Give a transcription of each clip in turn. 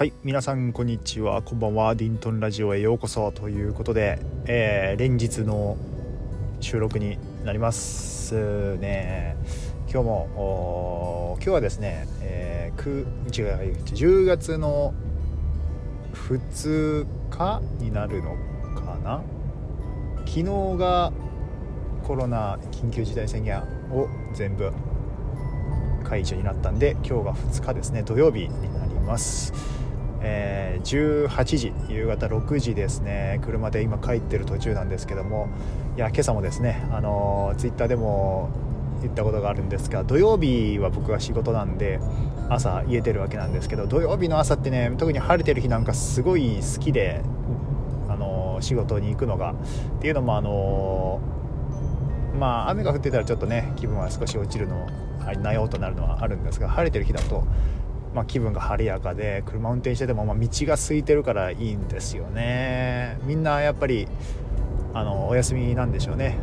はい、皆さんこんにちは、こんばんは。ディントンラジオへようこそということで、連日の収録になりますね。今日はですね、10月の2日になるのかな。昨日がコロナ緊急事態宣言を全部解除になったんで、今日が2日ですね、土曜日になります。18時夕方6時ですね。車で今帰ってる途中なんですけども、いや今朝もですね、ツイッターでも言ったことがあるんですが、土曜日は僕は仕事なんで朝家出るわけなんですけど、土曜日の朝ってね、特に晴れてる日なんかすごい好きで、仕事に行くのがっていうのも、雨が降ってたらちょっとね気分は少し落ちるのなようとなるのはあるんですが、晴れてる日だと気分が晴れやかで、車運転してても道が空いてるからいいんですよね。みんなやっぱりお休みなんでしょうね。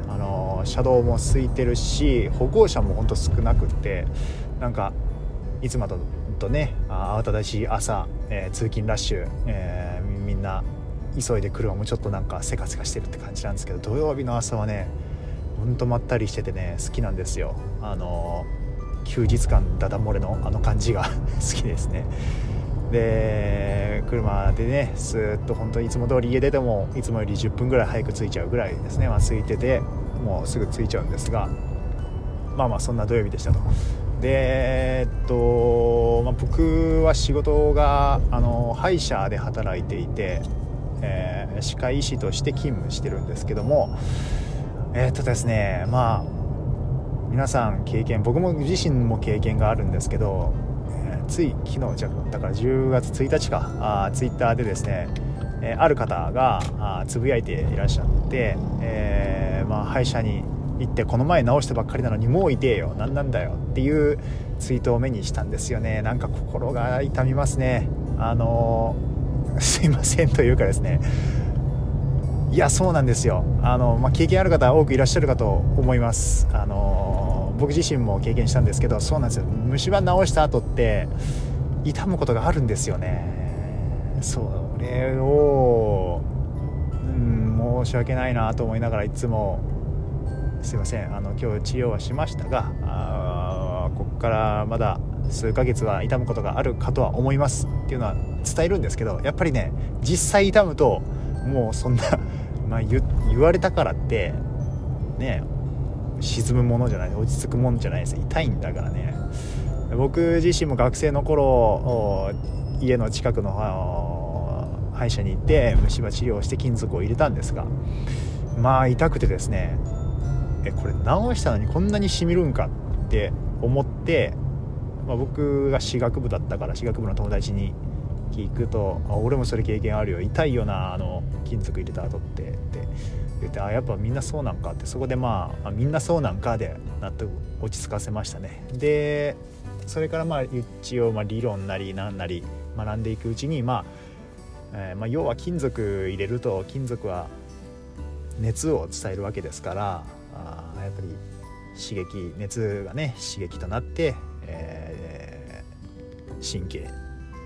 車道も空いてるし、歩行者もほんと少なくって、なんかいつもとね慌ただしい朝、通勤ラッシュ、みんな急いで車もちょっとなんかせかせかしてるって感じなんですけど、土曜日の朝はねほんとまったりしててね好きなんですよ。休日間ダダ漏れのあの感じが好きですね。で車でねスーッと本当にいつも通り家出てもいつもより10分ぐらい早く着いちゃうぐらいですね。空いててもうすぐ着いちゃうんですが、そんな土曜日でしたと。で僕は仕事が歯医者で働いていて、歯科医師として勤務してるんですけども、ですね、皆さん経験、僕も自身も経験があるんですけど、つい昨日だから10月1日かツイッターでですね、ある方がつぶやいていらっしゃって、歯医者に行ってこの前治したばっかりなのにもう痛えよ、何なんだよっていうツイートを目にしたんですよね。なんか心が痛みますね。すいませんというかですね、いやそうなんですよ。経験ある方多くいらっしゃるかと思います。僕自身も経験したんですけど、そうなんですよ、虫歯治した後って痛むことがあるんですよね。それを、申し訳ないなと思いながらいつもすいません、今日治療はしましたが、ここからまだ数ヶ月は痛むことがあるかとは思いますっていうのは伝えるんですけど、やっぱりね実際痛むともうそんな言われたからってね沈むものじゃない、落ち着くもんじゃないです。痛いんだからね。僕自身も学生の頃家の近くの歯医者に行って虫歯治療をして金属を入れたんですが、痛くてですね、これ治したのにこんなにしみるんかって思って、僕が歯学部だったから歯学部の友達に聞くと、俺もそれ経験あるよ、痛いよな金属入れた後ってって言って、やっぱみんなそうなんかって、そこでみんなそうなんかで納得落ち着かせましたね。でそれから一応理論なりなんなり学んでいくうちに、要は金属入れると金属は熱を伝えるわけですから、やっぱり熱がね刺激となって、神経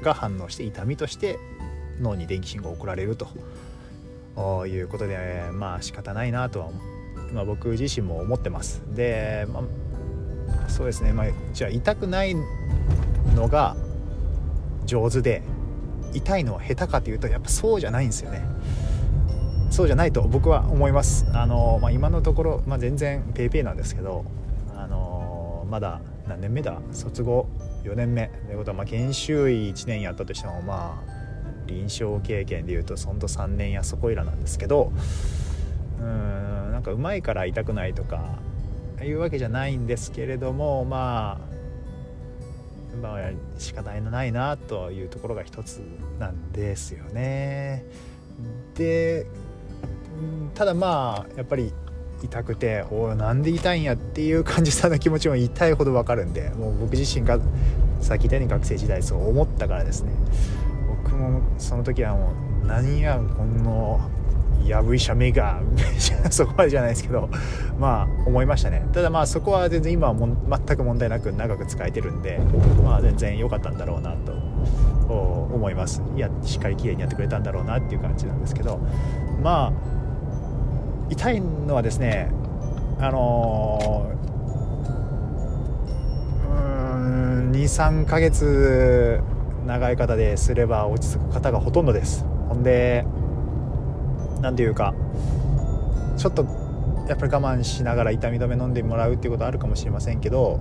が反応して痛みとして脳に電気信号を送られるということで、仕方ないなとは、僕自身も思ってます。で、そうですね、じゃあ痛くないのが上手で痛いのは下手かというと、やっぱそうじゃないんですよね。そうじゃないと僕は思います。今のところ、全然ペイペイなんですけど、まだ何年目だ、卒業4年目ということは、研修医1年やったとしても、臨床経験でいうとほんと3年やそこいらなんですけど、なんかうまいから痛くないとかいうわけじゃないんですけれども、仕方ないなというところが一つなんですよね。でただやっぱり痛くて、なんで痛いんやっていう患者さんの気持ちも痛いほど分かるんで、もう僕自身がさっき言ったように学生時代そう思ったからですね、僕もその時はもう何やこのやぶ医者めがそこまでじゃないですけど、思いましたね。ただそこは全然今は全く問題なく長く使えてるんで、全然良かったんだろうなと思思います。いや、しっかりきれいにやってくれたんだろうなっていう感じなんですけど、まあ痛いのはですね、2,3 ヶ月長い方ですれば落ち着く方がほとんどです。ほんでなんていうか、ちょっとやっぱり我慢しながら痛み止め飲んでもらうっていうことはあるかもしれませんけど、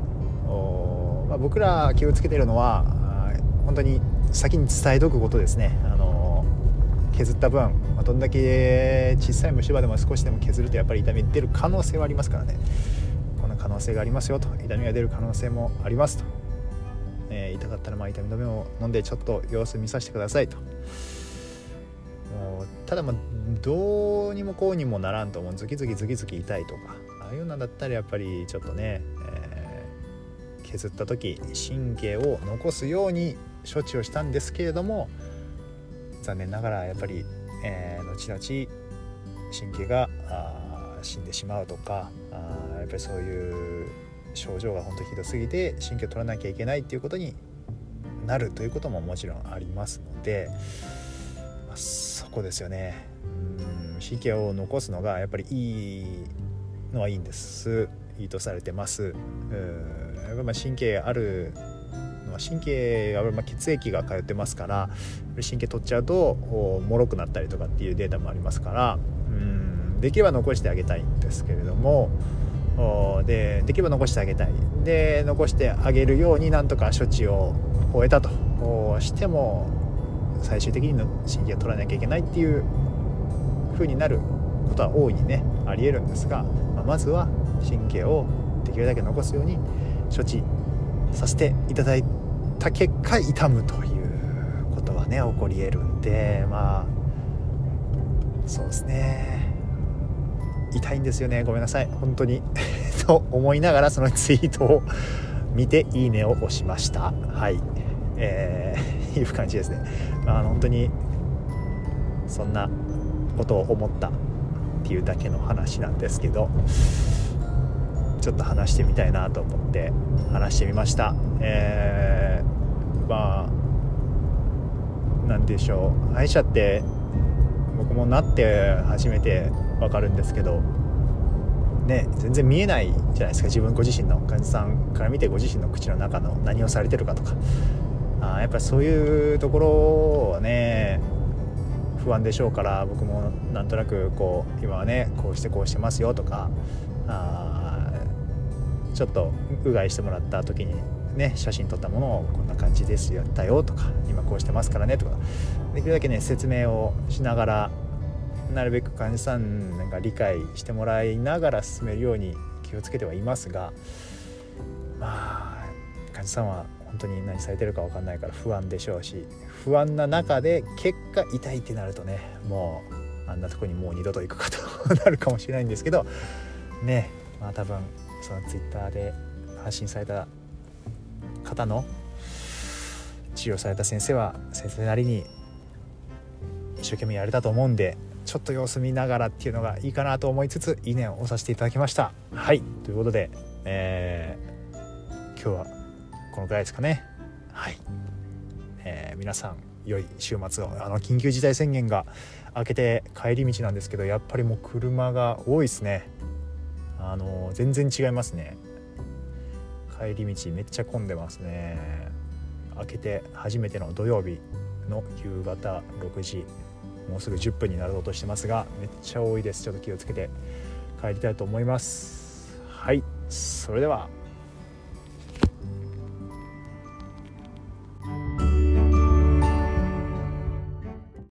僕ら気をつけてるのは本当に先に伝えとくことですね。削った分、どんだけ小さい虫歯でも少しでも削るとやっぱり痛み出る可能性はありますからね。こんな可能性がありますよと、痛みが出る可能性もありますと、痛かったらまあ痛み止めを飲んでちょっと様子見させてくださいと。もうただまあどうにもこうにもならんと、もうズキズキ痛いとか、ああいうのだったらやっぱりちょっとね、削った時神経を残すように処置をしたんですけれども、残念ながらやっぱり、後々神経が死んでしまうとか、やっぱりそういう症状が本当にひどすぎて神経を取らなきゃいけないっていうことになるということももちろんありますので、まあ、そこですよね。神経を残すのがやっぱりいいのはいいんです、いいとされてます。やっぱり神経ある、神経は血液が通ってますから、神経取っちゃうと脆くなったりとかっていうデータもありますから、できれば残してあげたいんですけれども、できれば残してあげたいで、残してあげるようになんとか処置を終えたとしても、最終的に神経を取らなきゃいけないっていう風になることは大いにねありえるんですが、まずは神経をできるだけ残すように処置させていただいた結果、痛むということはね起こり得るんで、まあそうですね、痛いんですよね、ごめんなさい本当にと思いながら、そのツイートを見ていいねを押しました。はい、いう感じですね。本当にそんなことを思ったっていうだけの話なんですけど、ちょっと話してみたいなと思って話してみました。まあなんでしょう、歯医者って僕もなって初めて分かるんですけどね、全然見えないじゃないですか、自分ご自身の患者さんから見てご自身の口の中の何をされてるかとか、やっぱりそういうところはね不安でしょうから、僕もなんとなくこう今はねこうしてますよとか、ちょっとうがいしてもらった時にね写真撮ったものをこんな感じですやったよとか、今こうしてますからねとか、できるだけね説明をしながら、なるべく患者さんなんか理解してもらいながら進めるように気をつけてはいますが、まあ患者さんは本当に何されてるか分かんないから不安でしょうし、不安な中で結果痛いってなるとね、もうあんなとこにもう二度と行くかとなるかもしれないんですけどね、まあ多分そのツイッターで発信された方の治療された先生は先生なりに一生懸命やれたと思うんで、ちょっと様子見ながらっていうのがいいかなと思いつつ、いいねを押させていただきました。はい、ということで、今日はこのくらいですかね。はい、皆さん良い週末を。緊急事態宣言が明けて帰り道なんですけど、やっぱりもう車が多いですね。全然違いますね。帰り道めっちゃ混んでますね。明けて初めての土曜日の夕方6時、もうすぐ10分になろうとしてますが、めっちゃ多いです。ちょっと気をつけて帰りたいと思います。はい、それでは。